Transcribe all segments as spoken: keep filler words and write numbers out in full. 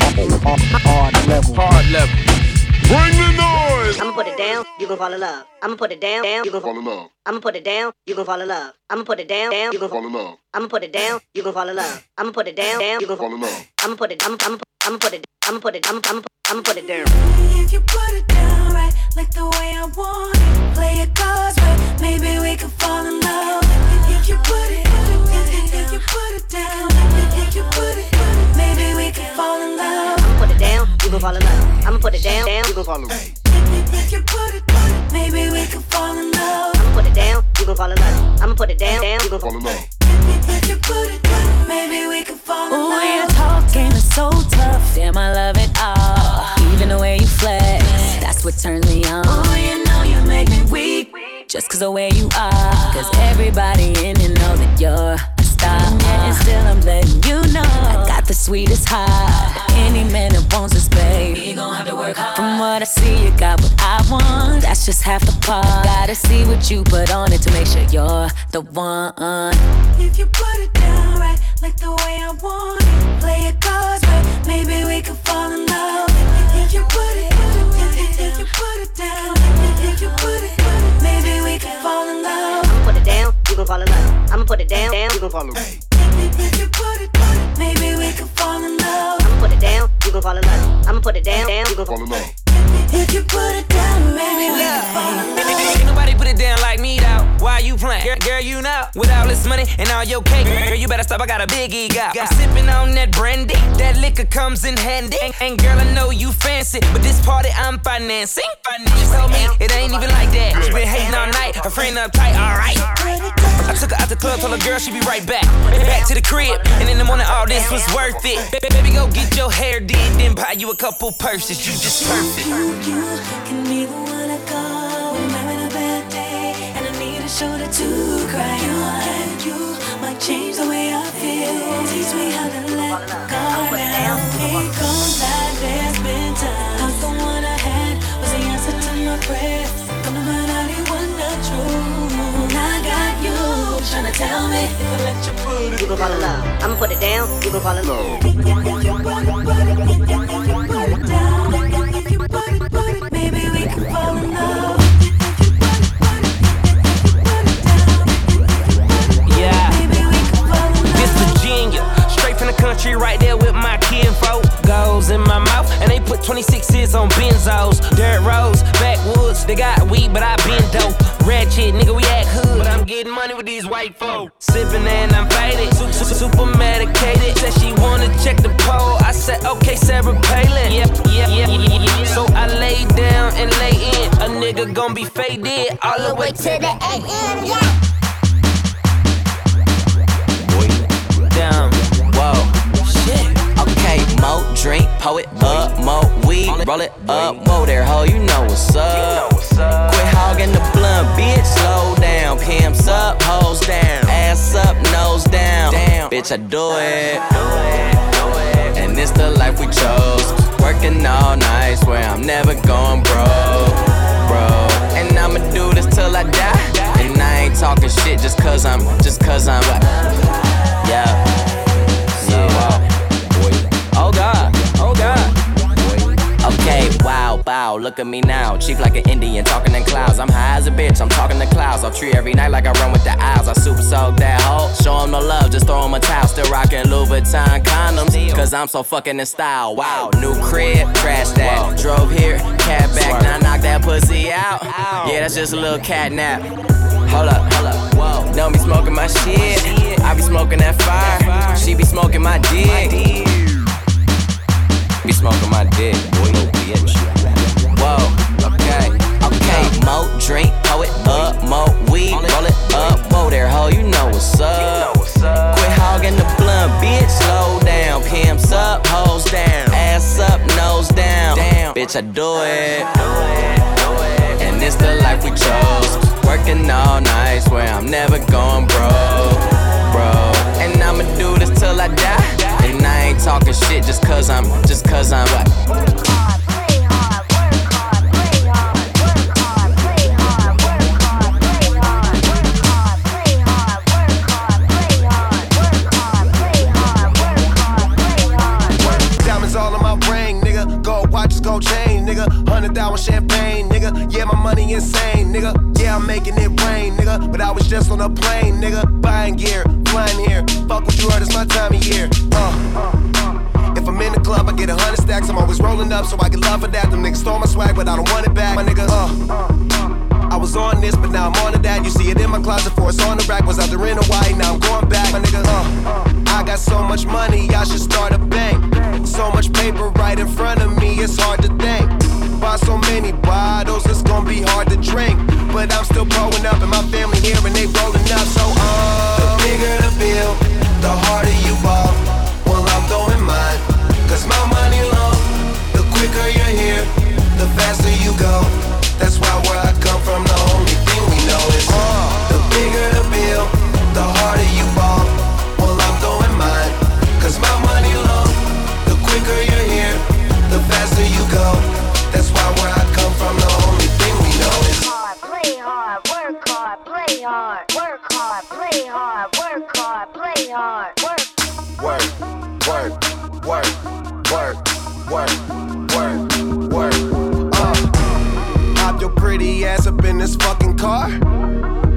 Hard level. Hard level. Bring the noise. I'ma put it down, you gon' fall in love. I'ma put it down, down, you gon' fall in love. I'ma put it down, you gon' fall in love. I'ma put it down, down, you gon' fall in love. I'ma put it down, you gon' fall in love. I'ma put it down, down, you gon' fall in love. I'ma put it, I'ma, I'ma, I'ma put it, I'ma put it, I'ma, I'ma, I'ma put it down. If you put it down right, like the way I want it, play it cards right, maybe we can fall in love. If you put it, if you put it down, if you put it, maybe we can fall in love. I'ma put it down, you gon' fall in love. I'ma put it down, down, you gon' fall in love. If you put it down, maybe we can fall in love. I'ma put it down, you gon' fall in love. I'ma put it down, down, you gon' fall in love. If you put it down, maybe we can fall in love. Ooh, your talk game is so tough. Damn, I love it all. Even the way you flex, that's what turns me on. Ooh, you know you make me weak, just cause the way you are. Cause everybody in it know that you're a star. And still I'm letting you know I got the sweetest heart. Any man that wants this, babe, you gon' have to work hard. From what I see, you got what I want. That's just half the part. Gotta see what you put on it to make sure you're the one. If you put it down right, like the way I want it, play it cards right, maybe we can fall in love. If you put it, if, if, if you put it down, if, if you put it, maybe we can fall in love. I'ma put it down, you gon' fall in love. I'ma put it down, down, you gon' fall in love. Hey. If, if you put it down, maybe we can fall in love. I'ma put it down, you gon' fall in love. I'ma put it down, down, you gon' fall in love. If you put it down, maybe we can fall in love. Ain't nobody put it down like me, though. Why you playing? Girl, girl, you know. With all this money and all your cake, girl, you better stop. I got a big ego. I'm sipping on that brandy. That liquor comes in handy. And, and girl, I know you fancy, but this party I'm financing. She told me it ain't even like that. She been hating all night. Her friend uptight, alright. I took her out the club, told her girl she be right back. Back to the crib, and in the morning all this was worth it. Baby, go get your hair did, then buy you a couple purses. You just perfect. You, you can be the one I call when I'm having a bad day and I need a shoulder to cry on. You, you might change the way I feel. Teach me how to let go now. It goes like there's been times. I'm the one I had was the answer to my prayers. Come on, I didn't want the truth. I got you tryna tell me if I let you put it. You gon' fall in love. I'ma put it down. You gon' fall in love. If you put it, put it down. If you put it, put it, maybe we can fall in love. Yeah, this Virginia, straight from the country, right there with my kinfolk. Goes in my mouth, and they put twenty-sixes on benzos. Dirt roads, backwoods, they got weed, but I been dope. Ratchet, nigga, we act hood, but I'm getting money with these white folk. Sippin' and I'm faded, super, super, super medicated. Said she wanna check the poll, I said, okay, Sarah Palin. Yep, yep, yep, yep. So I lay down and lay in. A nigga gon' be faded all the way to the A M, yeah. Down, whoa, shit. Okay, mo drink, pull it up, mo weed, roll it up, mo there, ho, you know what's up. Quit hogging the blunt, bitch, slow down, pimps up, hoes down, ass up, nose down. Damn, bitch, I do it, and it's the life we chose. Working all night, swear I'm never going broke, bro. And I'ma do this till I die, and I ain't talking shit just cause I'm, just cause I'm what. Yeah, yeah. Oh God, oh God. Okay, wow, wow, look at me now. Chief like an Indian, talking in clouds. I'm high as a bitch, I'm talking to clouds. I'll treat every night like I run with the eyes. I super soak that hoe, show him no love, just throw him a towel. Still rocking Louis Vuitton condoms, cause I'm so fucking in style. Wow, new crib, trash that. Drove here, cab back, now knock that pussy out. Yeah, that's just a little cat nap. Hold up, hold up, whoa. Know me smoking my shit. I be smoking that fire. She be smoking my dick. Be smoking my dick, boy, no bitch. Whoa, okay, okay. Mo drink, pull it up, mo weed, roll it up. Whoa there, ho, you know what's up. Quit hogging the blunt, bitch. Slow down, pimps up, hoes down, ass up, nose down. Damn, bitch, I do it, and it's the life we chose. Working all night, swear I'm never going broke, bro. And I'ma do this till I die, and I ain't talking shit just cause I'm, just cause I'm what? Work hard, play hard, work hard, play hard, work hard, play hard, work hard, play hard, work hard, play hard, work hard, play hard, work hard, play hard, work hard, play hard. Diamonds all in my nigga. Yeah, I'm making it rain, nigga. But I was just on a plane, nigga. Buying gear, flying here. Fuck what you heard, it's my time of year. Uh. If I'm in the club, I get a hundred stacks. I'm always rolling up, so I can love for that. Them niggas stole my swag, but I don't want it back, my nigga. Uh. I was on this, but now I'm on to that. You see it in my closet for it's on the rack. Was out there in Hawaii, now I'm going back, my nigga. Uh. I got so much money, I should start a bank. So much paper right in front of me, it's hard to think. Buy so many bottles, it's gonna be hard to drink. But I'm still growing up, and my family here, and they rolling up. So uh, the bigger the bill, the harder you ball. Well, I'm throwing mine, cause my money long. The quicker you're here, the faster you go. That's why where I come from, the only thing we know is uh, the bigger the bill, the harder you ball. Well, I'm throwing mine, cause my money long. The quicker you're here, the faster you go. That's why where I come from, the only thing we know is hard, play hard, work hard, play hard. Work hard, play hard, work hard, play hard. Work, work, work, work, work, work, work, work, work. Your pretty ass up in this fucking car.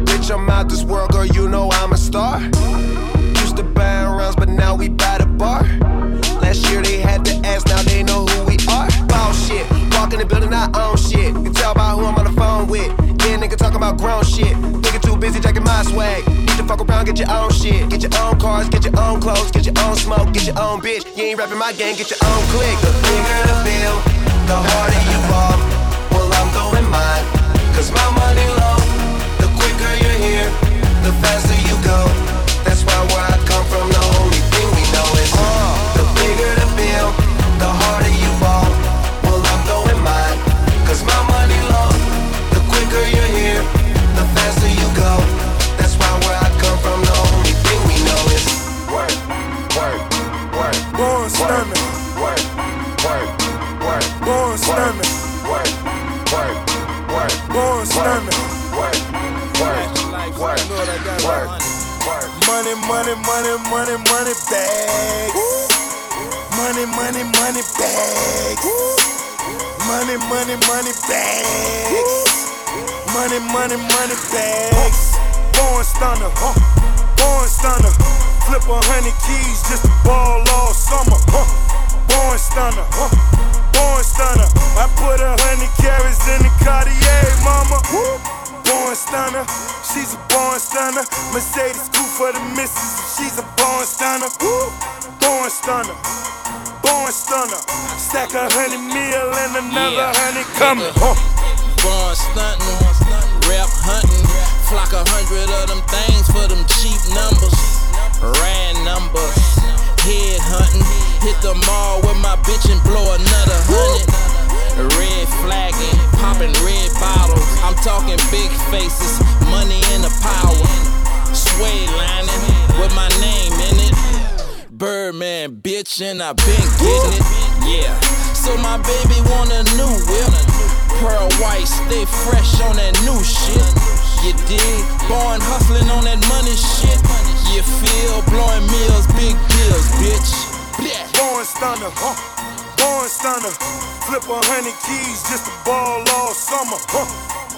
Bitch, I'm out this world, girl, you know I'm a star. Used to buy rounds, but now we buy the bar. Last year they had to ask, now they know who we are. Ball shit, walk in the building, I own shit. You can tell by who I'm on the phone with. Yeah, nigga talking about grown shit. Nigga too busy jacking my swag. Need to fuck around, get your own shit. Get your own cars, get your own clothes. Get your own smoke, get your own bitch. You ain't rapping my game, get your own click. The bigger the bill, the harder you fall. I'm throwing mine, cause my money long. The quicker you're here, the faster you go. That's why where I come from, the only thing we know is uh, the bigger the bill, the harder you ball. Well, I'm throwing mine, cause my money long. The quicker you're here, the faster you go. That's why where I come from, the only thing we know is work, work, work, born stunning, work, work, work, born stunning, work, work. Work, work, born stunning. Work, work, work, work, work. Money, money, money, money, money bags. Money, money, money bags. Money, money, money bags. Money, money, money bags. Born stunner, huh? Born stunner. Flip a hundred keys just to ball all summer, huh? Born stunner, huh? Born stunner, I put a hundred carats in the Cartier, mama. Woo. Born stunner, she's a born stunner. Mercedes coupe for the missus, she's a born stunner. Woo. Born stunner, born stunner. Stack a hundred meal and another yeah. hundred coming. Huh. Born stuntin', rep hunting, flock a hundred of them things for them cheap numbers, ran numbers. Head hunting, hit the mall with my bitch and blow another hundred. Red flagging, popping red bottles. I'm talking big faces, money in the power. Sway lining with my name in it. Birdman, bitch, and I been getting it. Yeah, so my baby want a new whip. Pearl white, stay fresh on that new shit. You dig? Born hustling on that money shit. You feel blowing meals, big deals, bitch. Born stunner, huh? Born stunner. Flip a hundred keys just to ball all summer, huh?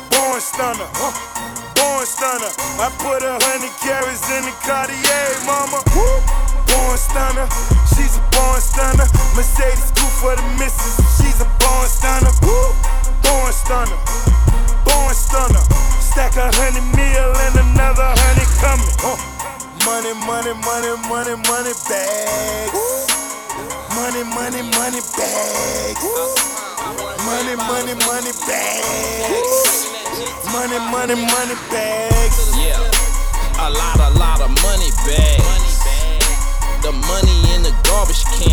Born stunner, huh? Born stunner. I put a hundred carats in the Cartier, mama. Woo. Born stunner, she's a born stunner. Mercedes coupe for the missus, she's a born stunner. Woo. Born stunner, born stunner. Stack a hundred meal and another hundred coming, huh? Money, money, money, money, money bags. Money, money, money bags. Money, money, money bags. Money, money, money bags. Yeah, a lot, a lot of money bags. The money in the garbage can,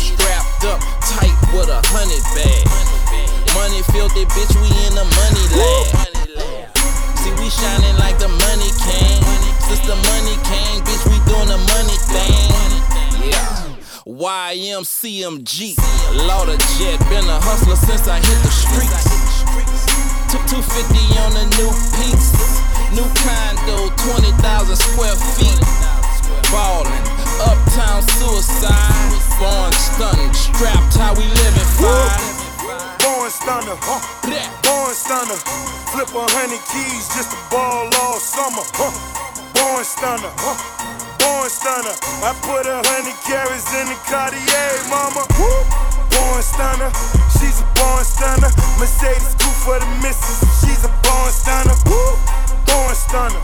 strapped up tight with a hundred bags. Money filthy, bitch, we in the money land. See, we shining like the money can. Since the money came, bitch, we doing the money thing. Yeah. Y M C M G, Lauda jet, been a hustler since I hit the streets. Two fifty on the new piece, new condo, twenty thousand square feet. Ballin', uptown suicide, born stuntin', strapped how we livin' fine. Born stunner, huh? Born stunner. Flip a hundred keys just to ball all summer, huh? Born stunner, huh? Born stunner. I put a hundred carats in the Cartier, mama. Woo! Born stunner, she's a born stunner. Mercedes coupe for the missus, she's a born stunner. Woo! Born stunner,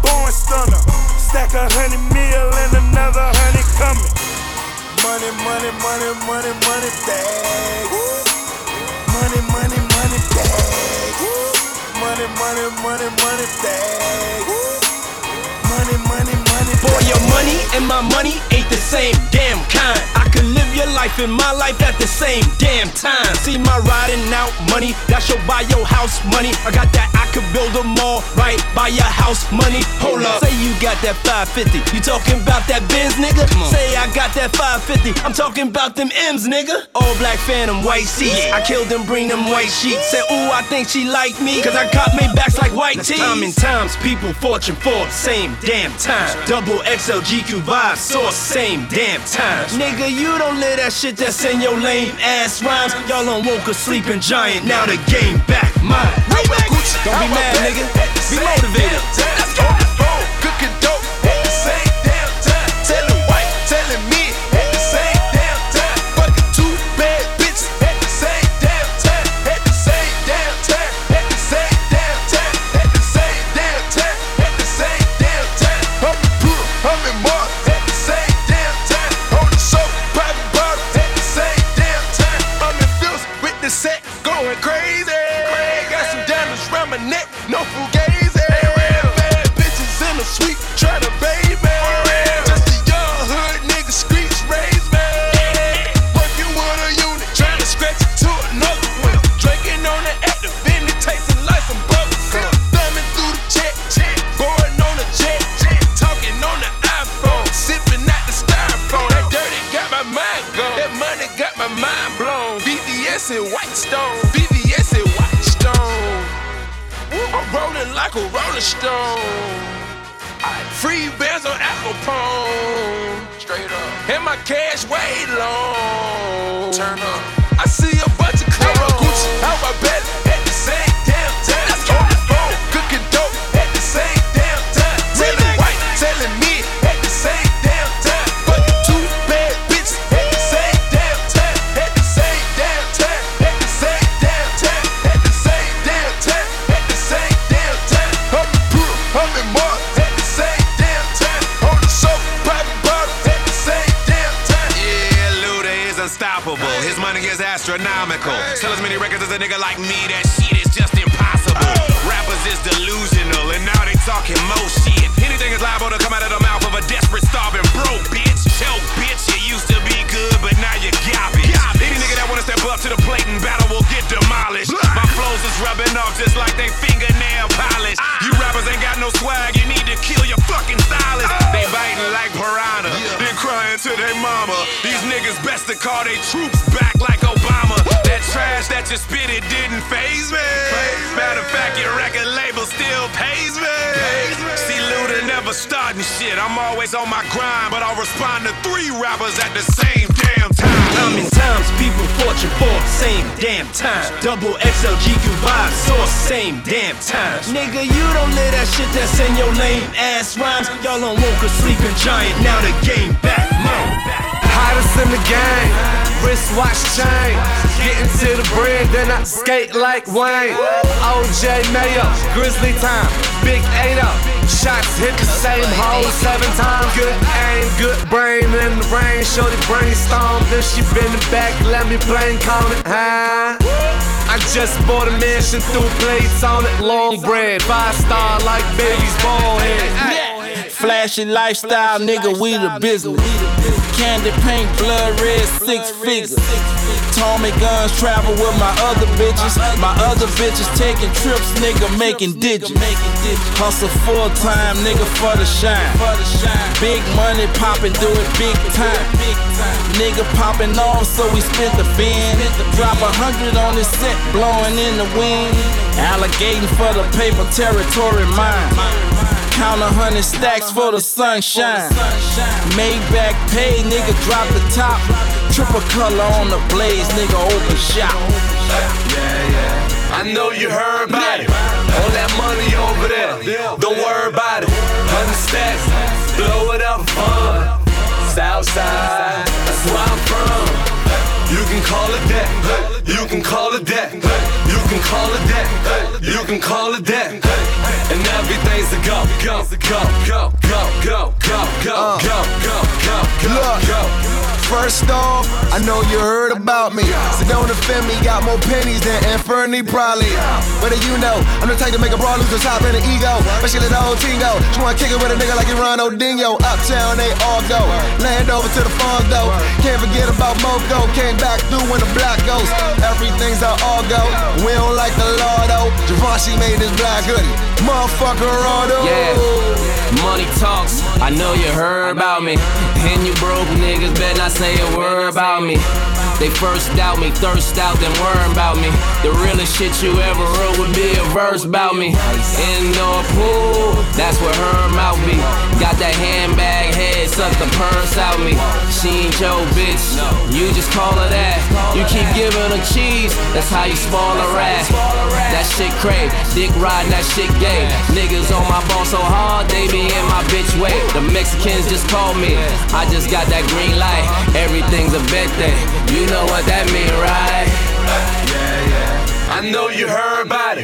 born stunner. Stack a hundred meal and another hundred coming. Money, money, money, money, money bags. Money, money, money bags. Money, money, money, money bags. Money, money, money bags. Boy, your money and my money ain't the same damn kind. I could live your life and my life at the same damn time. See my riding out money, that's your buy your house money. I got that I could build a mall right by your house money. Hold up, say you got that five fifty, you talking about that Benz, nigga? Say I got that five fifty, I'm talking about them M's, nigga. All black Phantom, white seats, I killed them, bring them white sheets. Said, ooh, I think she like me, cause I got Maybachs like white tees. Time and times, people, fortune, for same damn time. Double X L, G Q, vibe, source, same damn time. Nigga, you You don't live that shit that's in your lame ass rhymes. Y'all done woke a sleeping giant, now the game back mine. Gucci, don't be mad, nigga, be motivated. Let's go, cooking dope at the same damn time. Telling white, telling me at the same damn time. Fucking two bad bitches at the same damn time. At the same damn time. At the same damn time. At the same damn time. At the same damn time. I'm a poor, I'm a mark. Set, going crazy. crazy. Got some diamonds round my neck, no fugazi. Bad bitches in the suite, try to baby. Just a young hood nigga, streets raised man. Working with a unit, trying to scratch it to another one. Drinking on the active, then it tasting like some bubbles. Thumbing through the check, going on the jet, talking on the iPhone, sipping out the styrofoam. That dirty got my mind gone, that money got my mind blown. B V S and Whitestone, B V S and Whitestone. I'm rolling like a Rolling Stone. Free bands on Al Capone. Straight up. And my cash way long. Turn up. I see a bunch of clothes. How about Gucci? How about Bentley? At the same damn time. On the phone, cooking dope at the same damn time. Telling white, telling me at the same damn time. Fucking two bad bitches at the same. His money is astronomical. Sell as many records as a nigga like me, that shit is just impossible. Rappers is delusional, and now they talking mo shit. Anything is liable to come out of the mouth of a desperate, starving, broke bitch. Choke bitch, you used to be good, but now you garbage. Any nigga that wanna step up to the plate and battle will get demolished. My flows is rubbing off just like they fingernail polish. You rappers ain't got no swag, you need to kill your fucking stylist. They biting like piranha, then crying to their mama. These niggas best to call they troops back like Obama. That trash that you spit, it didn't faze me. Matter of fact, your record label still pays me. See, Luda never starting shit. I'm always on my grind, but I'll respond to three rappers at the same damn time. How many times people fortune for same damn time? Double X L, G Q, vibe, source, same damn time. Nigga, you don't live that shit that's in your lame ass rhymes. Y'all done woke a sleeping giant, now the game back mine. Hottest in the game, wristwatch chain. Getting to the bread, then I skate like Wayne. O J Mayo, Grizzly time, Big eight up. Shots hit the same hole seven times. Good aim, good brain in the rain. Shorty brainstorm, then she bend it back. Let me blame, call it high. I just bought a mansion, threw plates on it. Long bread, five star like Biggs ball head. Flashy lifestyle, nigga, we the business. Candy paint, blood red, six figures. Tommy guns, travel with my other bitches. My other bitches taking trips, nigga, making digits. Hustle full time, nigga, for the shine. Big money poppin', do it big time. Nigga poppin' off, so we spent the bin. Drop a hundred on this set, blowin' in the wind. Alligating for the paper, territory mine. Count a hundred stacks for the sunshine. Maybach pay, nigga, drop the top. Triple color on the blaze, nigga, open shop. yeah, yeah. I know you heard about it. All that money over there, don't worry about it. Hundred stacks, blow it up fun. Southside, that's where I'm from. You can call it that, you can call it that, you can call it that, you can call it that, and everything's a go, go, go, go, go, go, go, go, go, go, go, go, go. First off, I know you heard about me, so don't offend me. Got more pennies than Inferni probably. But you know, I'm the type to make a broad loser top in the ego. Especially the old Tingo. She wanna kick it with a nigga like Iran Odinho. Uptown, they all go. Land over to the farm though. Can't forget about Moco. Came back through when the block goes. Everything's an all go. We don't like the law though. Javonshi made this black hoodie. Motherfucker, auto. Yeah. Money talks, I know you heard about me. And you broke niggas better not say a word about me. They first doubt me, thirst out, then worry about me. The realest shit you ever wrote would be a verse about me. Indoor pool, that's where her mouth be. Got that handbag head, suck the purse out me. She ain't your bitch, you just call her that. You keep giving her cheese, that's how you spoil a rat. That shit crazy, dick riding, that shit gay. Niggas on my bone so hard, they be in my bitch way. The Mexicans just called me, I just got that green light. Everything's a bet thing. You You know what that mean, right? Yeah, yeah. I know you heard about it.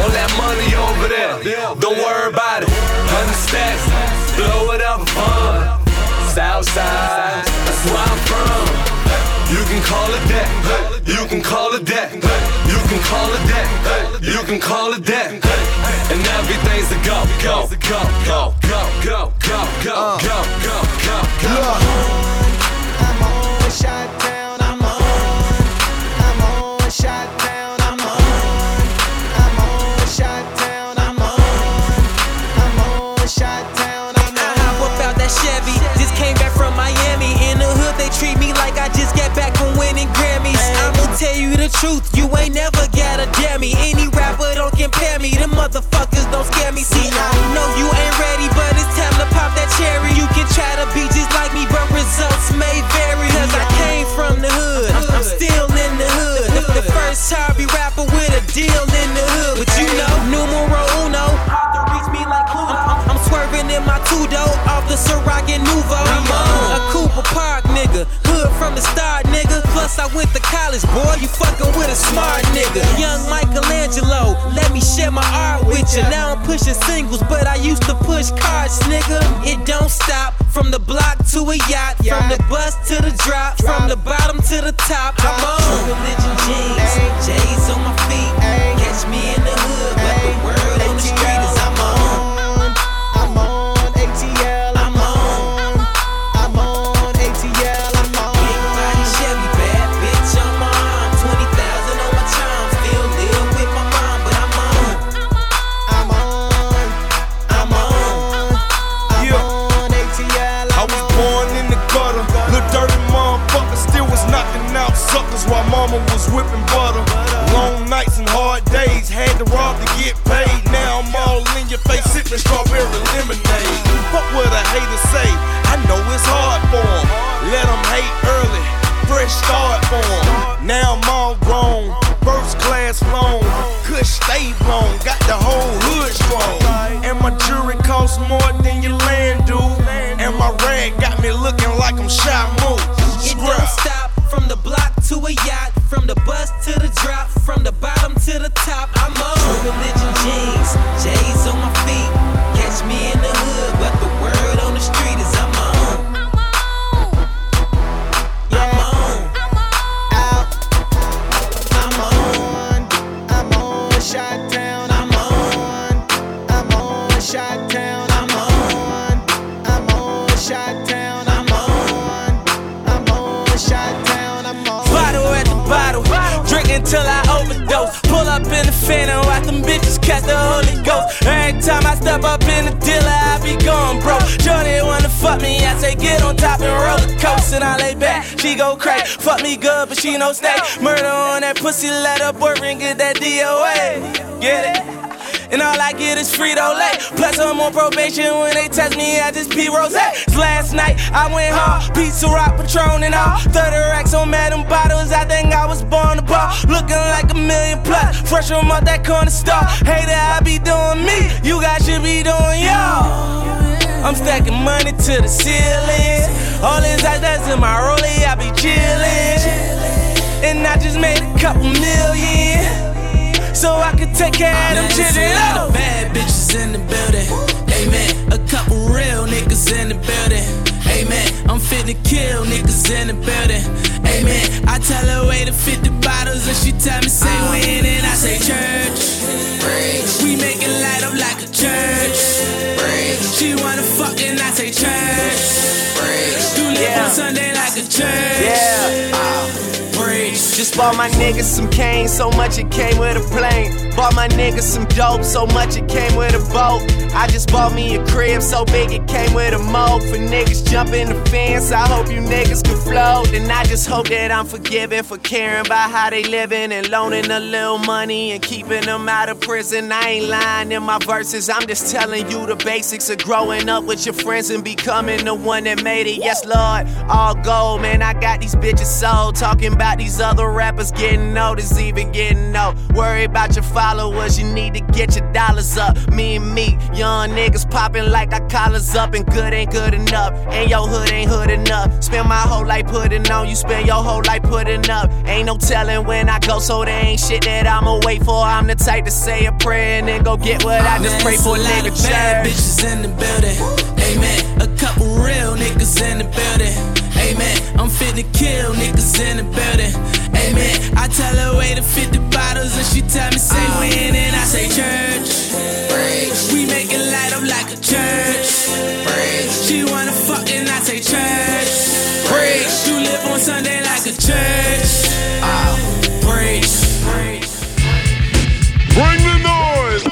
All that money over there, don't worry about it. Hundred stacks, blow it up fun. Southside, that's where I'm from. You can call it that, you can call it that, you can call it that, you can call it that, and everything's a go, go, go, go, go, go, go, go, go, go, go, go. I'm on shot down. Shot down, I'm on. I'm on. Shot down, I'm on. I'm on. Shot down, I'm on. I hop up out that Chevy. Just came back from Miami. In the hood, they treat me like I just got back from winning Grammys. I'ma tell you the truth, you ain't never gotta dare me. Any rapper don't compare me. Them motherfuckers don't scare me. See, I know you ain't ready, but it's time to pop that cherry. You can try to be just like me, but results may vary. Cause I came from the hood. I'm still in the hood. The first time we rapper with a deal in the hood. But you know, numero uno. Hard to reach me like Pluto. I'm, I'm swerving in my two-door off the Ciroc and Nouveau. I'm on a Cooper Park nigga, hood from the start nigga. Plus I went to college, boy, you fucking with a smart nigga. Young Michelangelo, let me share my art with ya. Now I'm pushing singles, but I used to push cards, nigga. It don't stop, from the block to a yacht, from the bus to the drop, from the bottom to the top. I'm on True Religion G. J's on my feet, catch me in the hood, but the world on the street is I'm on. I'm on A T L, I'm on. I'm on A T L, I'm on. Big body Chevy, bad bitch, I'm on. twenty thousand on my time, still live with my mom, but I'm on. I'm on. I'm on. I'm on A T L, I was born in the gutter, little dirty motherfucker, still was knocking out suckers while mama was whipping butter. Long nights and hard days, had to rob to get paid. Now I'm all in your face, sipping strawberry lemonade. Fuck what a hater say, I know it's hard for them. Let them hate early, fresh start for them. Now I'm all grown, first class flown. Could stay blown, got the whole hood strong. And my jewelry costs more than your land do. And my rag got me looking like I'm Shy Moe. It don't stop. From the block to a yacht, from the bus to the drop, from the bottom to the top, I'm on. True Religion jeans, J's on my feet, catch me in the hood, but the word on the street is I'm on. I'm on. I'm on. I'm on. I'm on. Shot down. I'm on. I'm on. Shot down. I'm on. I'm on. Shot down. I'm on. I'm on. Shot down. Bottle, drink until I overdose. Pull up in the Phantom, watch them bitches catch the Holy Ghost. Every time I step up in the dealer, I be going broke. Shorty wanna fuck me, I say get on top and roller coast. And I lay back, she go crazy. Fuck me good, but she no snake. Murder on that pussy, let her boyfriend get that D O A. Get it? and all I get is Frito-Lay. Plus I'm on probation, when they touch me I just pee rosé. Last night I went hard, pizza, rock, Patron and all. thirty racks on Madam Bottles, I think I was born to ball. Looking like a million plus, fresh from out that corner store. Hater, I be doing me, you guys should be doing y'all. I'm stacking money to the ceiling. All these ice that's in my rollie, I be chillin'. And I just made a couple million, so I could take care of them children. Oh. Bad bitches in the building, amen. A couple real niggas in the building, amen. I'm finna kill niggas in the building, amen. I tell her way to fifty bottles, and she tell me say when, and I say church. We make it light up like a church. She wanna fuck and I say church. Do live yeah. on Sunday like a church. Yeah. Uh. Just bought my niggas some cane, so much it came with a plane. Bought my niggas some dope, so much it came with a boat. I just bought me a crib, so big it came with a moat. For niggas jumping the fence, I hope you niggas can float. And I just hope that I'm forgiven for caring about how they living, and loaning a little money and keeping them out of prison. I ain't lying in my verses, I'm just telling you the basics of growing up with your friends and becoming the one that made it. Yes, Lord, all gold, man, I got these bitches sold. Talking about these other rappers getting noticed, even getting out. Worry about your followers, you need to get your dollars up. Me and me, young niggas popping like our collars up. And good ain't good enough, and your hood ain't hood enough. Spend my whole life putting on, you spend your whole life putting up. Ain't no telling when I go, so there ain't shit that I'ma wait for. I'm the type to say a prayer and then go get what I just pray for. Nigga, bad bitches in the building, amen. A couple real niggas in the building, amen. I'm finna kill niggas in the building, amen. I tell her way to fifty bottles, and she tell me say uh, when, and I say church. We make it light up like a church. She wanna fuck and I say church. You live on Sunday like a church. Uh, preach. Bring the noise.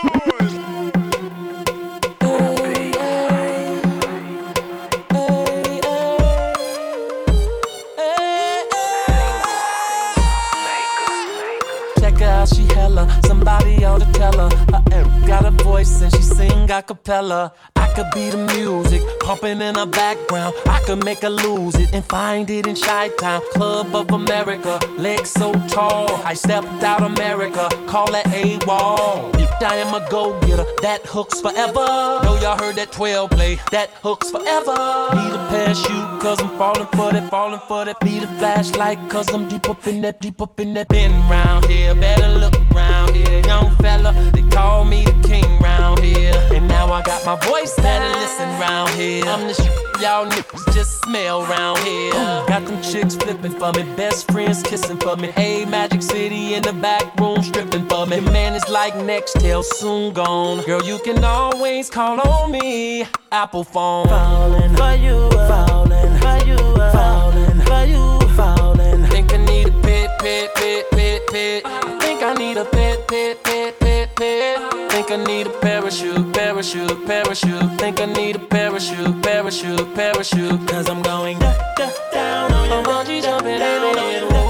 Somebody ought to tell her, her aunt got a voice and she sing a cappella. I could be the music pumping in her background. I could make her lose it and find it in Chi-Town. Club of America, legs so tall. I stepped out America, call her AWOL. I am a go-getter, that hook's forever. Know y'all heard that twelve play, that hook's forever. Need a parachute, cause I'm falling for that, falling for that. Need a flashlight, cause I'm deep up in that, deep up in that. Been round here, better look round here. Young fella, they call me the king round here. And now I got my voice, better listen round here. I'm the sh- y'all niggas just smell round here. Ooh, got them chicks flipping for me, best friends kissing for me. Hey, Magic City in the back room stripping for me. Your man is like next till soon gone. Girl, you can always call on me. Apple phone. Falling for you, falling for you, falling for you, falling. Think I need a pit, pit, pit, pit, pit. Think I need a pit, pit, pit, pit, pit. Think I need a parachute, parachute, parachute. Think I need a parachute, parachute, parachute. Cause I'm going da, da, down on your bungee jumping down on your wall.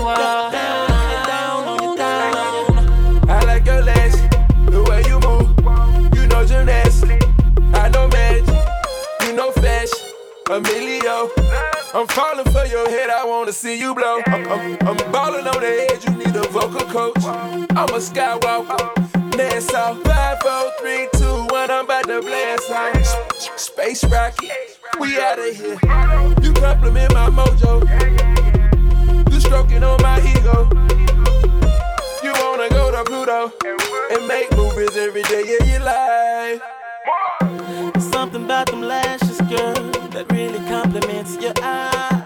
Emilio, I'm falling for your head, I wanna see you blow. I'm, I'm, I'm ballin' on the edge, you need a vocal coach. I'm a skywalk, dance off. Five, four, three, two, one, I'm about to blast out. Space rocket, we outta here. You compliment my mojo, you stroking on my ego. You wanna go to Pluto and make movies every day of your life. Something about them lashes, girl, that really compliments your eyes.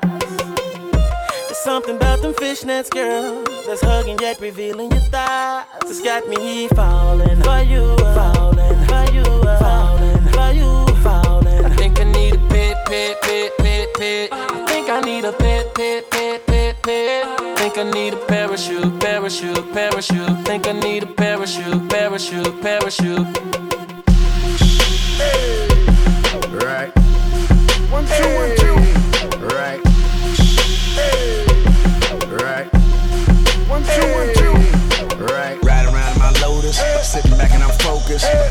There's something about them fishnets, girl, that's hugging yet revealing your thighs. It's got me falling for you, falling for you, falling for you, falling. I think I need a pit, pit, pit, pit, pit. I think I need a pit, pit, pit, pit, pit. I think I need a parachute, parachute, parachute. Think I need a parachute, parachute, parachute. Hey, right. One, two, hey, one, two. Right. Hey, right. One, two, hey, one, two. Right. Riding around in my Lotus, hey, sitting back and I'm focused. Hey.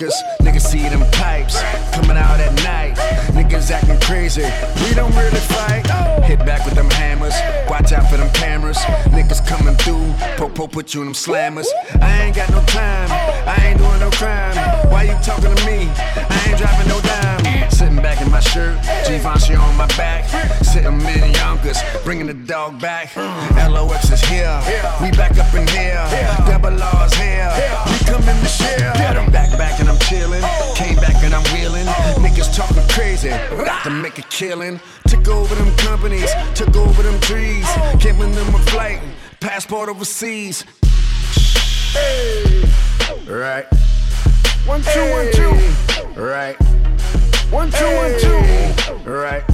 Rockers, niggas see them pipes coming out at night. Niggas acting crazy, we don't really fight. Hit back with them hammers, watch out for them cameras. Niggas coming through, po-po put you in them slammers. I ain't got no time, I ain't doing no crime. Why you talking to me? I ain't driving no dime. Sitting back in my shirt, Givenchy on my back. Sitting in Yonkers, bringing the dog back. L O X is here, we back up in here. Double R's here, we coming to share. I'm back, back and I'm chilling. Came back and I'm wheeling. Niggas talking crazy, about to make a killing. Took over them companies, took over them trees. Giving them a flight, passport overseas. Hey. Right. One, two, one, two. Right. One, two, hey. One, two. Right.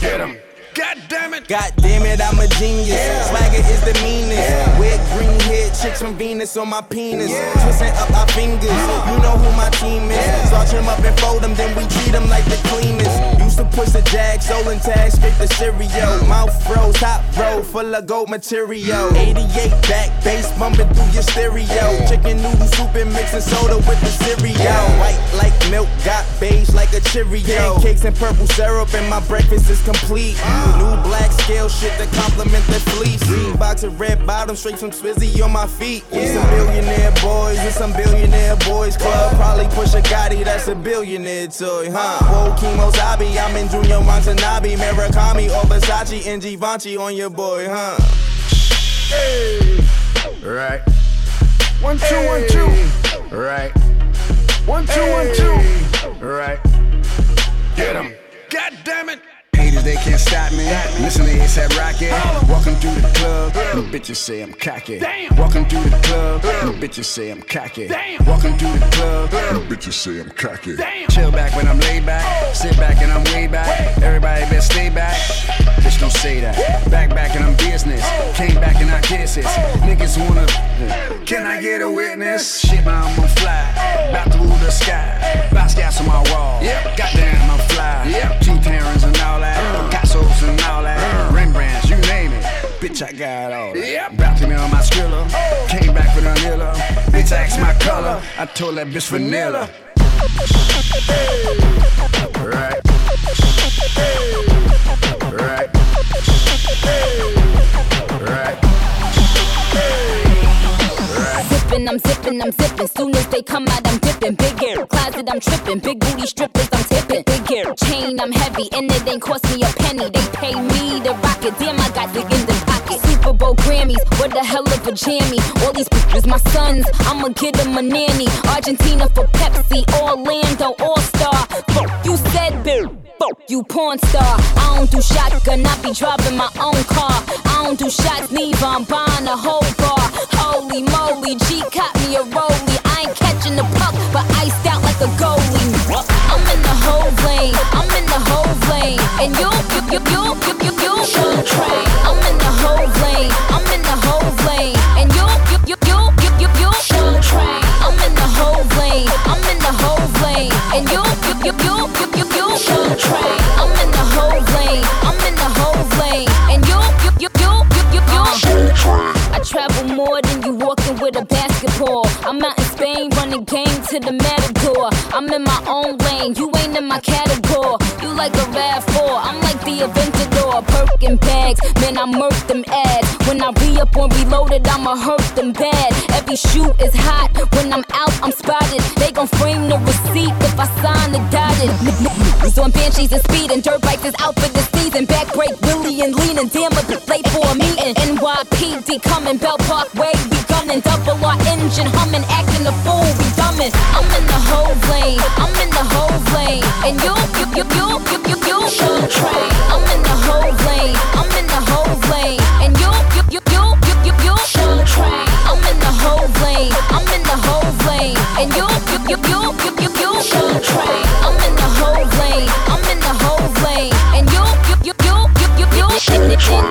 Get him. God damn it! God damn it, I'm a genius. Yeah. Swagger is the meanest. Yeah. Wet green head chicks from Venus on my penis. Yeah. Twisting up our fingers. Yeah. You know who my team is. Yeah. Starch them up and fold them, then we treat them like the cleanest. Ooh. Used to push the jag, stolen tags, straight the cereal. Mouth froze, top row, full of gold material. eighty-eight back, bass bumping through your stereo. Chicken noodle soup and mixing soda with the cereal. Yeah. White like milk, got beige like a Cheerio. Pancakes and purple syrup, and my breakfast is complete. New black scale shit that compliment the fleece. Mm. Box of red bottom straight from Swizzy on my feet. Yeah. With some billionaire boys, with some billionaire boys club. Probably push a Gotti, that's a billionaire toy, huh? Whoa, Kimo Zabi, I'm in Junior Watanabe, Murakami, or Versace and Givenchy on your boy, huh? Hey. Right. One, two, hey. One, two. Right. One, two, hey. One, two. Right. Get him. God damn it. Haters, they can't stop me. Listen to A$AP Rocky. Walking through the club, the bitches say I'm cocky. Walking through the club, the bitches say I'm cocky. Walking through the club, the bitches say I'm cocky. Chill back when I'm laid back. Sit back and I'm way back. Everybody better stay back. Bitch, don't say that. Back, back and I'm business. Came back and I guess it. Niggas wanna. Can I get a witness? Shit, man, I'm on fly. About to rule the sky. Box gas on my wall. Goddamn, I'm fly. Two Terrans and all that. Picassos and all that, Rembrandts, you name it. Bitch, I got all that. Wrapped me on my Skrilla, came back with vanilla. Bitch, asked my color, I told that bitch vanilla. Hey. Right. Hey. Right. Hey. Right. Hey. Right. Zippin', I'm zippin', I'm zippin'. Soon as they come out, I'm dippin'. Big air, closet, I'm trippin'. Big booty strippers, I'm tippin'. Big air, chain, I'm heavy. And it ain't cost me a penny. They pay me to rock it. Damn, I got the in the pocket. Super Bowl Grammys, what the hell of a jammy. All these bitches, my sons, I'ma get them a nanny. Argentina for Pepsi, Orlando, All-Star. Fuck you said, bitch. You porn star. I don't do shotgun, I be driving my own car. I don't do shots, neither I'm buying a whole bar. Holy moly, G caught me a rollie. I ain't catching the puck, but iced out like a goalie. I'm in the whole lane, I'm in the whole lane. And you, you, you, you, you, you, you, you train. I'm in the whole lane, I'm in the whole lane. And you, you, you, you, you, you, you, you train. I'm in the whole lane, I'm in the whole lane. And you, you, you, you, you, you, you, you train. I'm in the whole lane, I'm in the whole lane. And you, you, you, you, you, you, you train. I travel more than you walking with a basketball. I'm out in Spain running game to the Matador. I'm in my own lane, you ain't in my category. You like a rav four, I'm like the Aventador. Perkin bags, man, I murked them ads. When I re-up on Reloaded, I'ma hurt them bad. Every shoot is hot, when I'm out, I'm spotted. They gon' frame the receipt if I sign the dotted. It's on Banshees and Speed and Dirt Bikes is out for the season. Back break, Willie and leaning, damn, but it's late for a meeting. N Y P D coming. Bell Parkway, we gunnin', double our engine hummin', actin' a fool, we dummin'. I'm in the whole lane, I'm in the whole lane. And you, you, you, you, you, you, you, you train. I'm in the whole lane, I'm in the whole lane. And you, you, you, you, you, you, you, you train. I'm in the whole lane, I'm in the whole lane. And you, you, you, you, you, you, you, you train. I'm in the whole lane, I'm in the whole lane. And you, you, you, you, you, you, you, you train.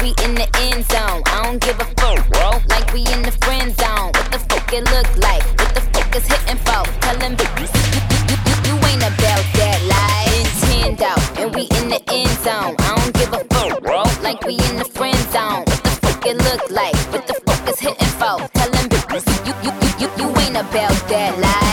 We in the end zone, I don't give a fuck, bro. Like we in the friend zone, what the fuck it look like? What the fuck is hitting for? Tellin' bitches, you, you, you, you, you ain't about that life. Nintendo, and we in the end zone, I don't give a fuck, bro. Like we in the friend zone, what the fuck it look like? What the fuck is hitting for? Tellin' bitches, you, you, you, you, you ain't about that life.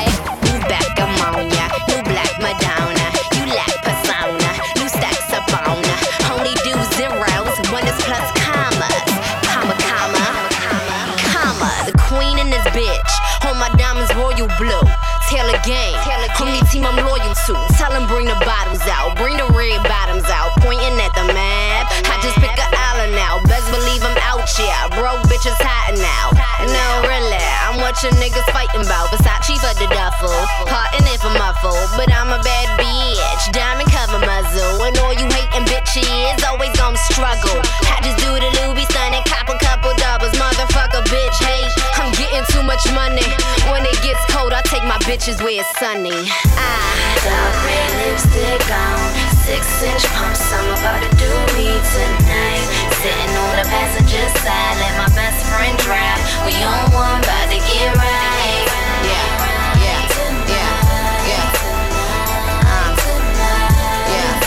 game. Call me team I'm loyal to. Tell them bring the bottles out. Bring the red bottoms out. Pointing at the map. I just pick an island now. Best believe I'm out, yeah. Broke bitches hiding out. No, really, I'm what your niggas fighting about. Versace for the duffel. Parting if I'm muffled. But I'm a bad bitch. Diamond cover muzzle. And all you hating bitches always gon' struggle. I just do the Louis son and cop a couple doubles. Motherfucker, bitch, hey. I'm getting too much money. When it gets cold, I take my bitches where it's sunny. I got red lipstick on, six-inch pumps. I'm about to do me tonight. Sitting on the passenger side, let my best friend drive. We on one, about to get right. Yeah, yeah, tonight, yeah, yeah. Tonight, um, tonight, yeah.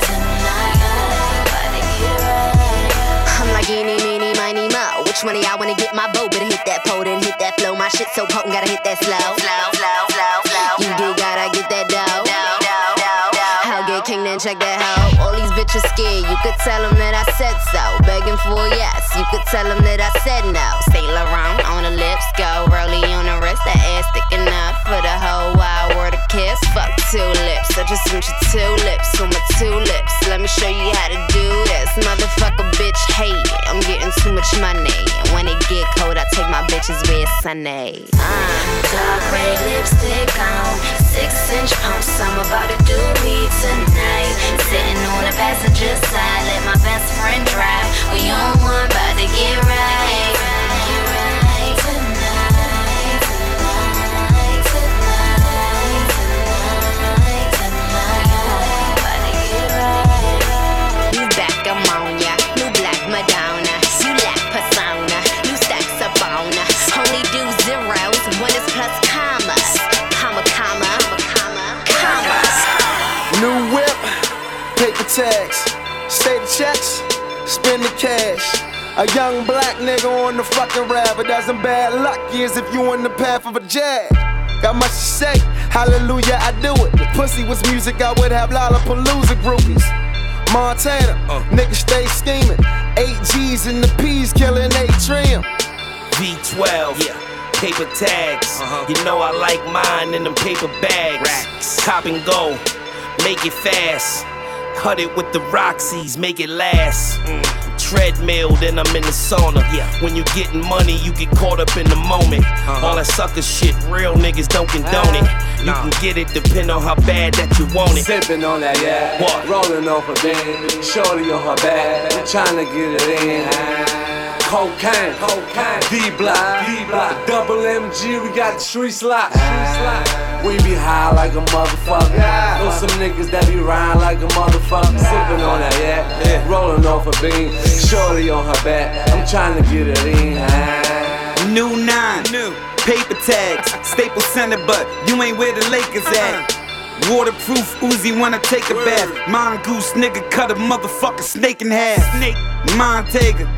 Tonight, tonight, about to get right. I'm like eeny, meeny, miny, mo. Which one of y'all wanna get my boat? Better hit that pole, then hit that flow. My shit so potent, gotta hit that slow. Slow, slow, slow, slow. You dig, gotta get that dough. Dough, dough, dough, dough. I'll get king, then check that hoe. All these bitches scared, you could tell them that I said so. Begging for a yes, you could tell them that I said no. Saint Laurent on the lips, go rollie on the wrist. That ass thick enough for the whole wide world to kiss. Fuck two lips, I just want your two lips on my two lips. Let me show you how to do this. Motherfucker, bitch, hate it. I'm getting too much money. When it get cold, I take my bitches where it's sunny. Uh, dark red lipstick on, six-inch pumps. I'm about to do me tonight. Sitting on the passenger side, let my best friend drive. We on one, about to get right. Tonight, tonight, tonight, tonight, tonight, tonight, about to get right. You back, I'm on ya, new black Madonna. You lack persona, new stacks up on ya. Only do zeros, one is plus commas. Comma, comma, comma, commas. New whip, paper tags, state of checks, spend the cash. A young black nigga on the fucking rap. It doesn't bad luck is if you on the path of a jag. Got much to say, hallelujah, I do it. If pussy was music, I would have Lollapalooza groupies. Montana, uh. niggas stay scheming. Eight G's and the P's killing eight trim. V twelve, yeah. Paper tags. Uh-huh. You know I like mine in them paper bags. Racks. Cop and go, make it fast. Cut it with the Roxy's, make it last. Mm. Treadmill, then I'm in the sauna. Yeah. When you getting money, you get caught up in the moment. Uh-huh. All that sucker shit, real niggas don't condone it. You nah. can get it, depend on how bad that you want it. Sipping on that, yeah. What? Rolling off a bed, shorty on her back. We're trying to get it in. Cocaine, cocaine, D-block, D-block, double M G. We got the tree slot. We be high like a motherfucker. Yeah. Know some niggas that be riding like a motherfucker. Yeah. Sipping on that, yeah. yeah. Rolling off a bean. Shorty on her back. I'm trying to get it in. Ah. New nine. New. Paper tags. Staples Center, but you ain't where the Lakers at. Waterproof Uzi when I take a bath. Mongoose nigga cut a motherfucker snake in half. Snake. Montega.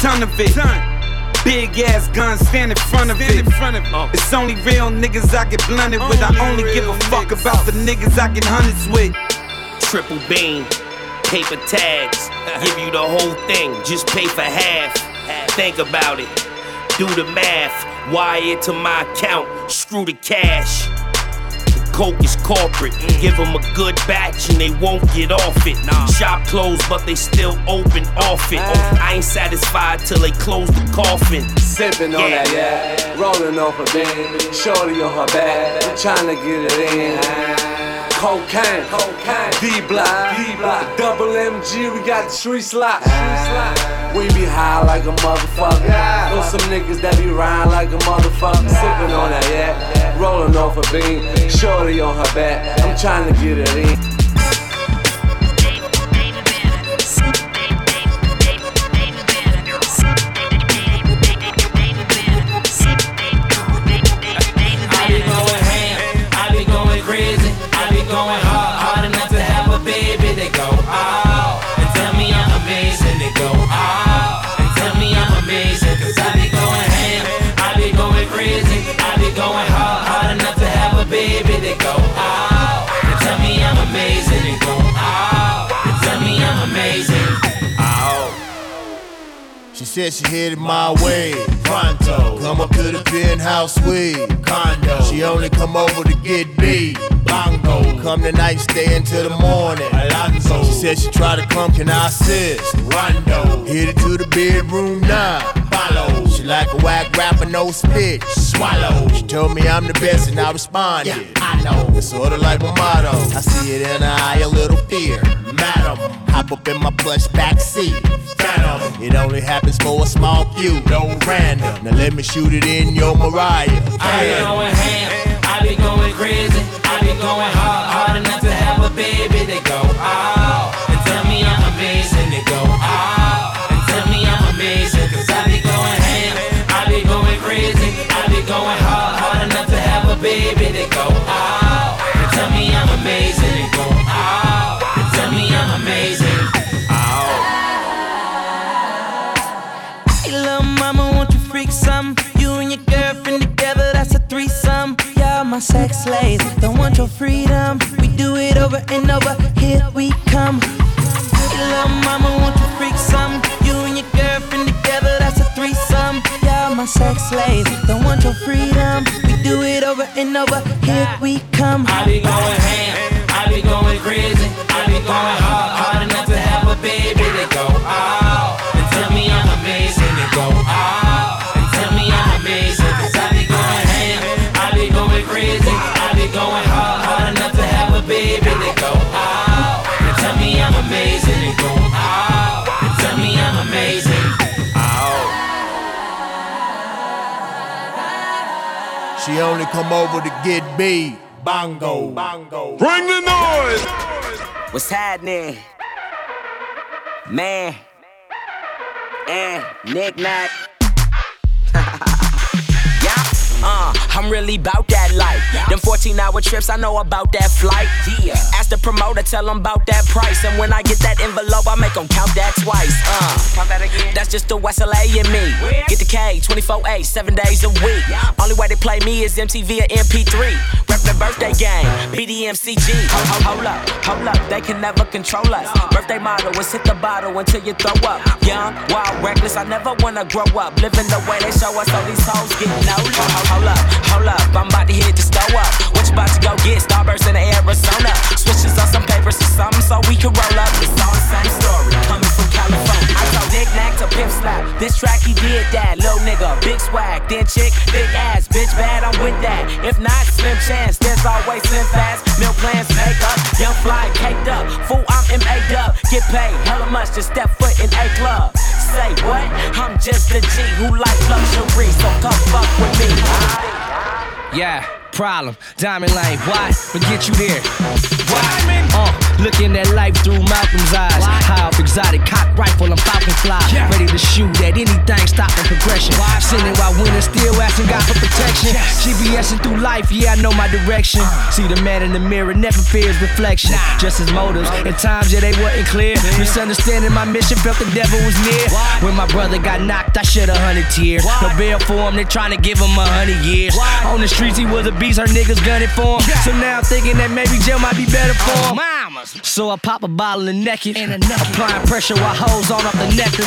Ton of it. Ton. Big ass gun, stand in front of it. It's only real niggas I get blunted with. I only give a fuck about the niggas I get hundreds with. Triple beam, paper tags. Give you the whole thing, just pay for half. Think about it, do the math. Wire it to my account, screw the cash. Coke is corporate, mm. give them a good batch and they won't get off it. Nah. Shop closed but they still open off it. ah. I ain't satisfied till they close the coffin. Sipping yeah. on that, yeah, rolling off a bed, shorty on her back, I'm trying to get it in. ah. Cocaine, cocaine, D-block, D-block, double M G, we got the tree slot. ah. We be high like a motherfucker. yeah. Know some niggas that be riding like a motherfucker. yeah. Sipping on that, yeah, yeah. Rolling off a beam, shorty on her back, I'm trying to get it in. I be going ham, I be going crazy, I be going hard, hard enough to have a baby. They go out and tell me I'm amazing. They go out and tell me I'm amazing. Cause I be going ham, I be going crazy, I be going hard. Baby, they go out and tell me I'm amazing. They go out and tell me I'm amazing. Ow. She said she headed my way, pronto. Come up to the penthouse suite, condo. She only come over to get B. Bongo, come tonight, stay until the morning. Alonzo, she said she tried to come, can I assist? Rondo, hit it to the bedroom now. Follow, she like a whack rapper, no spit. Swallow, she told me I'm the best and I responded. Yeah, I know, it's sorta like my motto. I see it in her eye, a little fear. Madam, hop up in my plush back seat. Phantom, it only happens for a small few. No random, now let me shoot it in your Mariah. I be going ham, I be going crazy, I be going hard, hard enough to have a baby. They go out and tell me I'm amazing. They go out and tell me I'm amazing. Cause I be going ham, I be going crazy, I be going hard, hard enough to have a baby. They go out and tell me I'm amazing. They go out and tell me I'm amazing. Ow. Hey little mama, won't you freak some? You and your girlfriend together, that's a threesome. My sex slaves, don't want your freedom. We do it over and over, here we come. Hey little mama, won't you freak some? You and your girlfriend together, that's a threesome. Yeah, my sex slaves, don't want your freedom. We do it over and over, here we come. I be going ham, I be going crazy, I be going hard, hard enough to have a baby. They go out and tell me I'm amazing. They go out and tell me I'm amazing. Cause I be going ham, I be going crazy, I be going hard, hard enough to have a baby. They go out and tell me I'm amazing. They go out and tell me I'm amazing. Out. She only come over to get me. Bongo, bongo. Bring the noise. What's happening, man? And Nick Nack. Uh, I'm really about that life. Them fourteen hour trips, I know about that flight. Yeah. Ask the promoter, tell them about that price. And when I get that envelope, I make them count that twice. Uh, count that again. That's just the West L A in me. Where? Get the K, twenty-four eight, seven days a week. Yeah. Only way they play me is M T V or M P three. Rep the birthday game, B D M C G. Hold, hold, hold up, hold up, they can never control us. Uh. Birthday motto is hit the bottle until you throw up. Young, wild, reckless, I never wanna grow up. Living the way they show us, all these hoes getting older. Hold up, hold up, I'm about to hit the store up. What you about to go get? Starburst in Arizona. Switches on some papers to something so we can roll up. It's all the same story, coming from California. I saw Nick Nack to Pimp Slap. This track, he did that. Little nigga, big swag, then chick, big ass. Bitch bad, I'm with that. If not, slim chance. There's always slim fast. Meal plans, makeup. Young fly, caked up. Fool, I'm M A'd up. Get paid, hella much to step foot in A club. Say what? I'm just a G who likes luxury, so come fuck with me. Yeah, problem, Diamond Lane, why? But get you there. Diamond. Uh, looking at life through Malcolm's eyes. Why? High off exotic cock rifle, I'm falcon fly. Yeah. Ready to shoot at anything stopping progression. Why? Sinning while winning, still asking God for protection. Yes. GBSing through life, yeah, I know my direction. Uh. See the man in the mirror, never fears reflection. Nah. Just his motives, at times, yeah, they wasn't clear. Yeah. Misunderstanding my mission, felt the devil was near. Why? When my brother got knocked, I shed a hundred tears. Why? No bail for him, they trying to give him a hundred years. Why? On the streets, he was a beast, her niggas gunned for him. Yeah. So now I'm thinking that maybe jail might be better for him. Oh, mamas. So I pop a bottle of naked, and a naked. Applying pressure while hoes on up the necklace.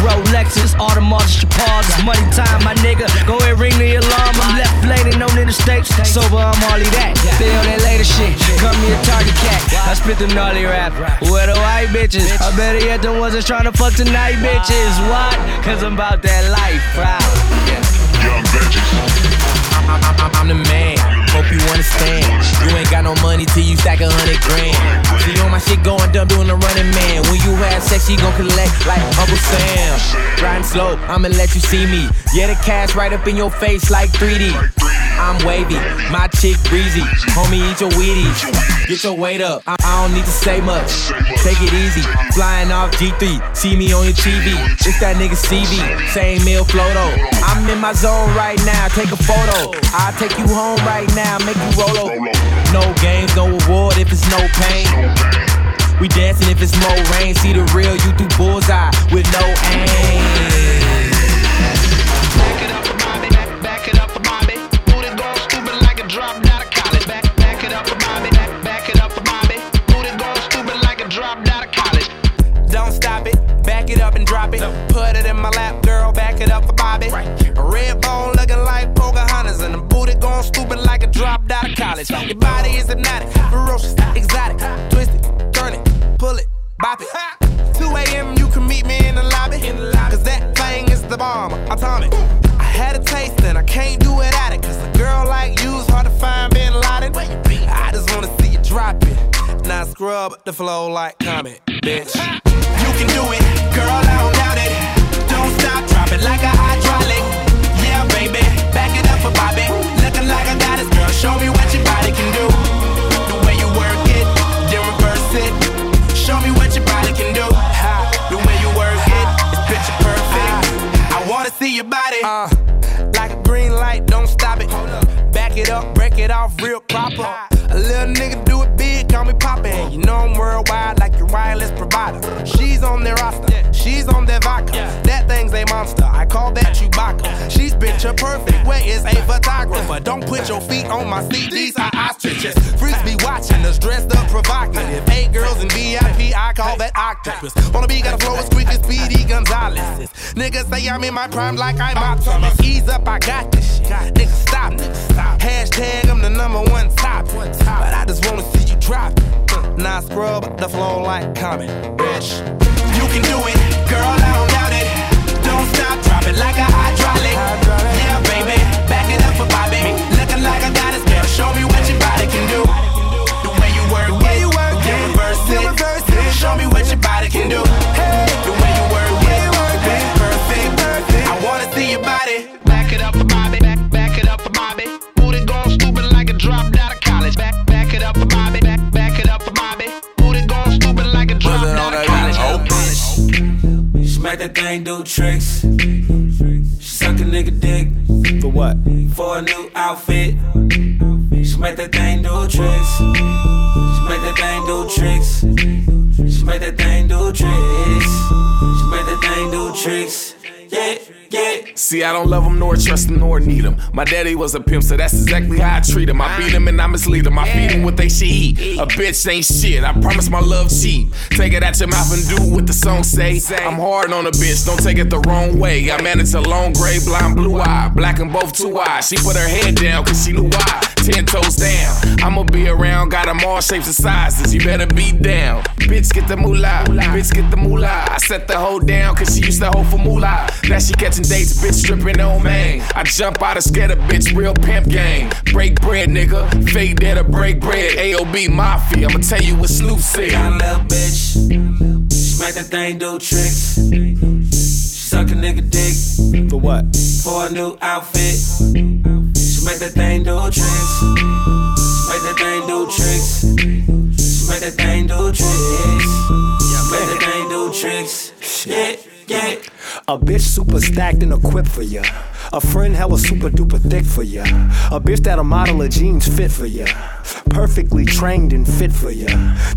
Rolexes, Audemars, Chapards, money time, my nigga. Go ahead, ring the alarm. I'm left blading on in the states. Sober, I'm all of that. Stay on that later shit. Cut me a target cat. I spit them gnarly rap. Where the white bitches? I better yet the ones that's trying to fuck tonight, bitches. Why? Cause I'm about that life, proud. Yeah. Young bitches. I'm the man, hope you understand. You ain't got no money till you stack a hundred grand. See all my shit going dumb, doing the running man. When you have sex, you gon' collect like Uncle Sam. Riding slow, I'ma let you see me. Yeah, the cash right up in your face like three D. I'm wavy, my chick breezy. Homie, eat your Wheaties. Get your weight up, I, I don't need to say much. Take it easy, flying off G three. See me on your T V, it's that nigga C V. Same meal flow though. I'm in my zone right now, take a photo. I'll take you home right now, make you roll over. No games, no reward if it's no pain. We dancing if it's no rain. See the real you through bullseye with no aim. Back it up for mommy, back it up for mommy. Booty go stupid like a drop, not a college. Back, back it up for mommy, back it up for mommy. Booty go stupid like a drop, not a college. Don't stop it, back it up and drop it. Put it in my lap, girl, back it up for Bobby. A red bone looking like Pocahontas and the booty going stupid like knowledge. Your body is hypnotic, ferocious, exotic, twisted, turn it, pull it, bop it. two a.m. you can meet me in the lobby, cause that thing is the bomb, atomic. I had a taste and I can't do without it, cause a girl like you's hard to find, Bin Laden. I just wanna see you drop it, now scrub the flow like Comet, bitch. You can do it, girl, I don't doubt it. Don't stop, drop it like a hydraulic. Yeah, baby, back it up for Bobby. Looking like a goddess, girl, show me what your body can do. The way you work it, then reverse it. Show me what your body can do. Ha, the way you work it, it's picture perfect. I wanna see your body. Uh, like a green light, don't stop it. Back it up, break it off real proper. A little nigga do it big, call me Poppin'. You know I'm worldwide like your wireless provider. She's on their roster, she's on their vodka. That thing's a monster, I call that Chewbacca. She's picture perfect, where is a photographer? Don't put your feet on my seat, these are ostriches. Freaks be watching us dressed up provocative. Eight girls in V I P, I call that octopus. Wanna be, gotta flow as quick as Speedy Gonzalez. Niggas say I'm in my prime like I'm Optimus. Ease up, I got this shit. Nigga, stop, nigga, stop. Hashtag, I'm the number one topic. But I just wanna see you drop it. Now scrub the floor like Comet, bitch. You can do it, girl, I don't doubt it. Don't stop, drop it like a hydraulic. Yeah, baby, back it up for Bobby. Looking like a goddess, girl, show me what your body can do. The way you work it, then reverse it. Show me what your body can do. The way you work it, that's perfect. I wanna see your body. Back it up for Bobby, back, back it up for Bobby. Booty gon' stupid like a drop down. Back, back it up for Bobby, back, back it up for Bobby. Booty gon' stupid like a drop down a college. Oh, bitch. She make that thing do tricks. She suck a nigga dick. For what? For a new outfit. She make that thing do tricks. She make that thing do tricks. She make that thing do tricks. She make that thing do tricks. Yeah, yeah. See, I don't love him, nor trust him, nor need him. My daddy was a pimp, so that's exactly how I treat him. I beat him and I mislead him. I feed him what they should eat. A bitch ain't shit. I promise my love cheap. Take it out your mouth and do what the song say. I'm hard on a bitch, don't take it the wrong way. I managed a long gray, blind, blue eye. Black and both two eyes. She put her head down cause she knew why. Ten toes down. I'ma be around, got them all shapes and sizes. You better be down. Bitch, get the moolah. Bitch, get the moolah. I set the hoe down cause she used to hoe for moolah. Now she catching dates, bitch, stripping on man. I jump out of scatter, bitch, real pimp gang. Break bread, nigga, fake that or break bread. A O B Mafia, I'ma tell you what Snoop said. Got a little bitch, she make that thing do tricks. She suck a nigga dick. For what? For a new outfit. She make that thing do tricks. She make that thing do tricks. She make that thing do tricks. She make that thing do tricks. Shit. Yeah. Yeah. A bitch super stacked and equipped for ya. A friend hella super duper thick for ya. A bitch that a model of jeans fit for ya. Perfectly trained and fit for ya.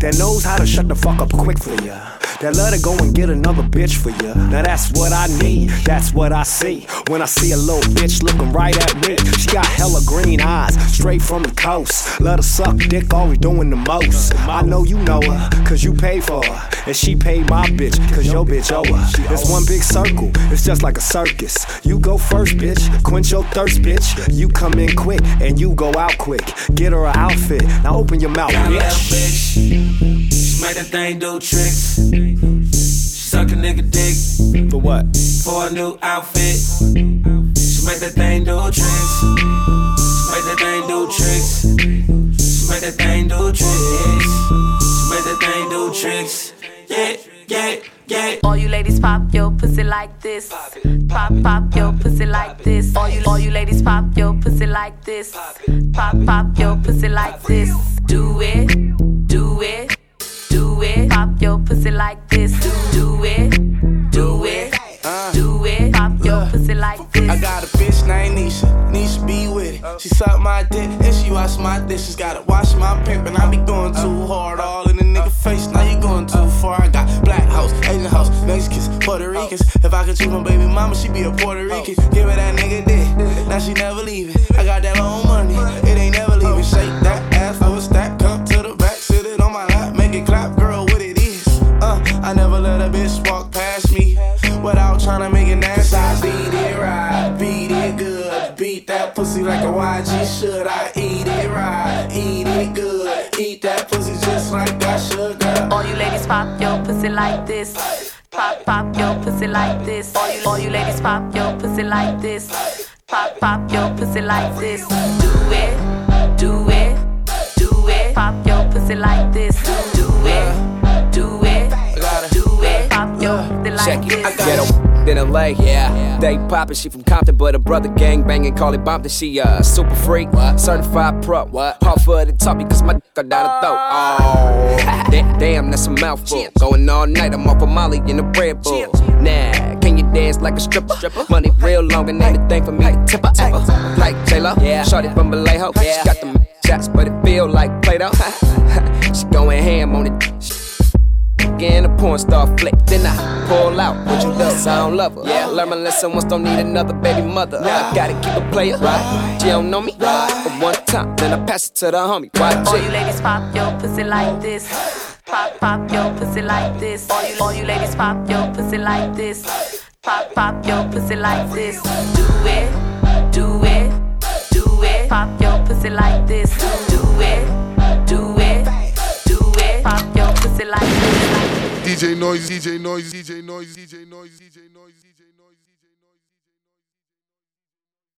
That knows how to shut the fuck up quick for ya. That let her go and get another bitch for ya. Now that's what I need, that's what I see. When I see a little bitch looking right at me. She got hella green eyes, straight from the coast. Let her suck dick, always doing the most. I know you know her, cause you paid for her. And she paid my bitch, cause your bitch owe her. It's one big circle, it's just like a circus. You go first, bitch, quench your thirst, bitch. You come in quick, and you go out quick. Get her an outfit, now open your mouth, bitch. Got a bitch, she make that thing do tricks. She suck a nigga dick. For what? For a new outfit. She make that thing do tricks. She make that thing do tricks. She make that thing do tricks. She make that thing do tricks. Yeah, yeah. Yeah. All you ladies pop your pussy like this. Pop, it, pop, pop, pop your it, pussy like it, this. All you, all you ladies pop your pussy like this. Pop, it, pop, pop, pop your pussy like it, this. Do it, do it, do it. Pop your pussy like this. Do, do it, do it, uh, do it. Pop uh, your pussy like this. I got a bitch named Nisha. Nisha be with it. She suck my dick and she wash my dishes. Gotta wash my pimp and I be going too hard. All in the nigga face. Now you going too far. I got black house, Asian house, Mexicans, Puerto Ricans. If I could choose my baby mama, she be a Puerto Rican. Give her that nigga dick, now she never leaving. I got that own money, it ain't never leaving. Shake that ass, throw a stack, come to the back, sit it on my lap, make it clap, girl, what it is. Uh, I never let a bitch walk past me without tryna make it nasty. I beat it right, beat it good, beat that pussy like a Y G should. I eat it right, eat that pussy just like that sugar. All you ladies pop your pussy like this. Pop, pop your pussy like this. All you, all you ladies pop your pussy like this. Pop, pop your pussy like this. Do it, do it, do it. Pop your pussy like this. Do it, do it, do it. Pop your pussy like this. In L A, yeah, they poppin', she from Compton, but her brother gang bangin', call it bompin'. She a uh, super freak, what? Certified pro, what? Off of the top because my d*** go down her throat. Oh, da- damn, that's a mouthful. Going all night, I'm off a Molly in a Red Bull. Nah, can you dance like a stripper? Money real long and ain't a thing for me to tip her. Like J-Lo, shorty from Vallejo, she got them shots, but it feel like Play-Doh. She goin' ham on it. Again, a porn star flick, then I pull out. What you love, I don't love her. Yeah, learn my lesson once, don't need another baby mother. I gotta keep a player, right? She don't know me, but one time, then I pass it to the homie. Watch all it. You ladies pop your pussy like this. Pop, pop your pussy like this. All you, all you ladies pop your pussy like this. Pop, pop your pussy like this. Do it, do it, do it. Pop your pussy like this. Do it, do it, do it. Pop your pussy like this. D J Noise, D J Noise, D J Noise, D J Noise, D J Noise, D J Noise.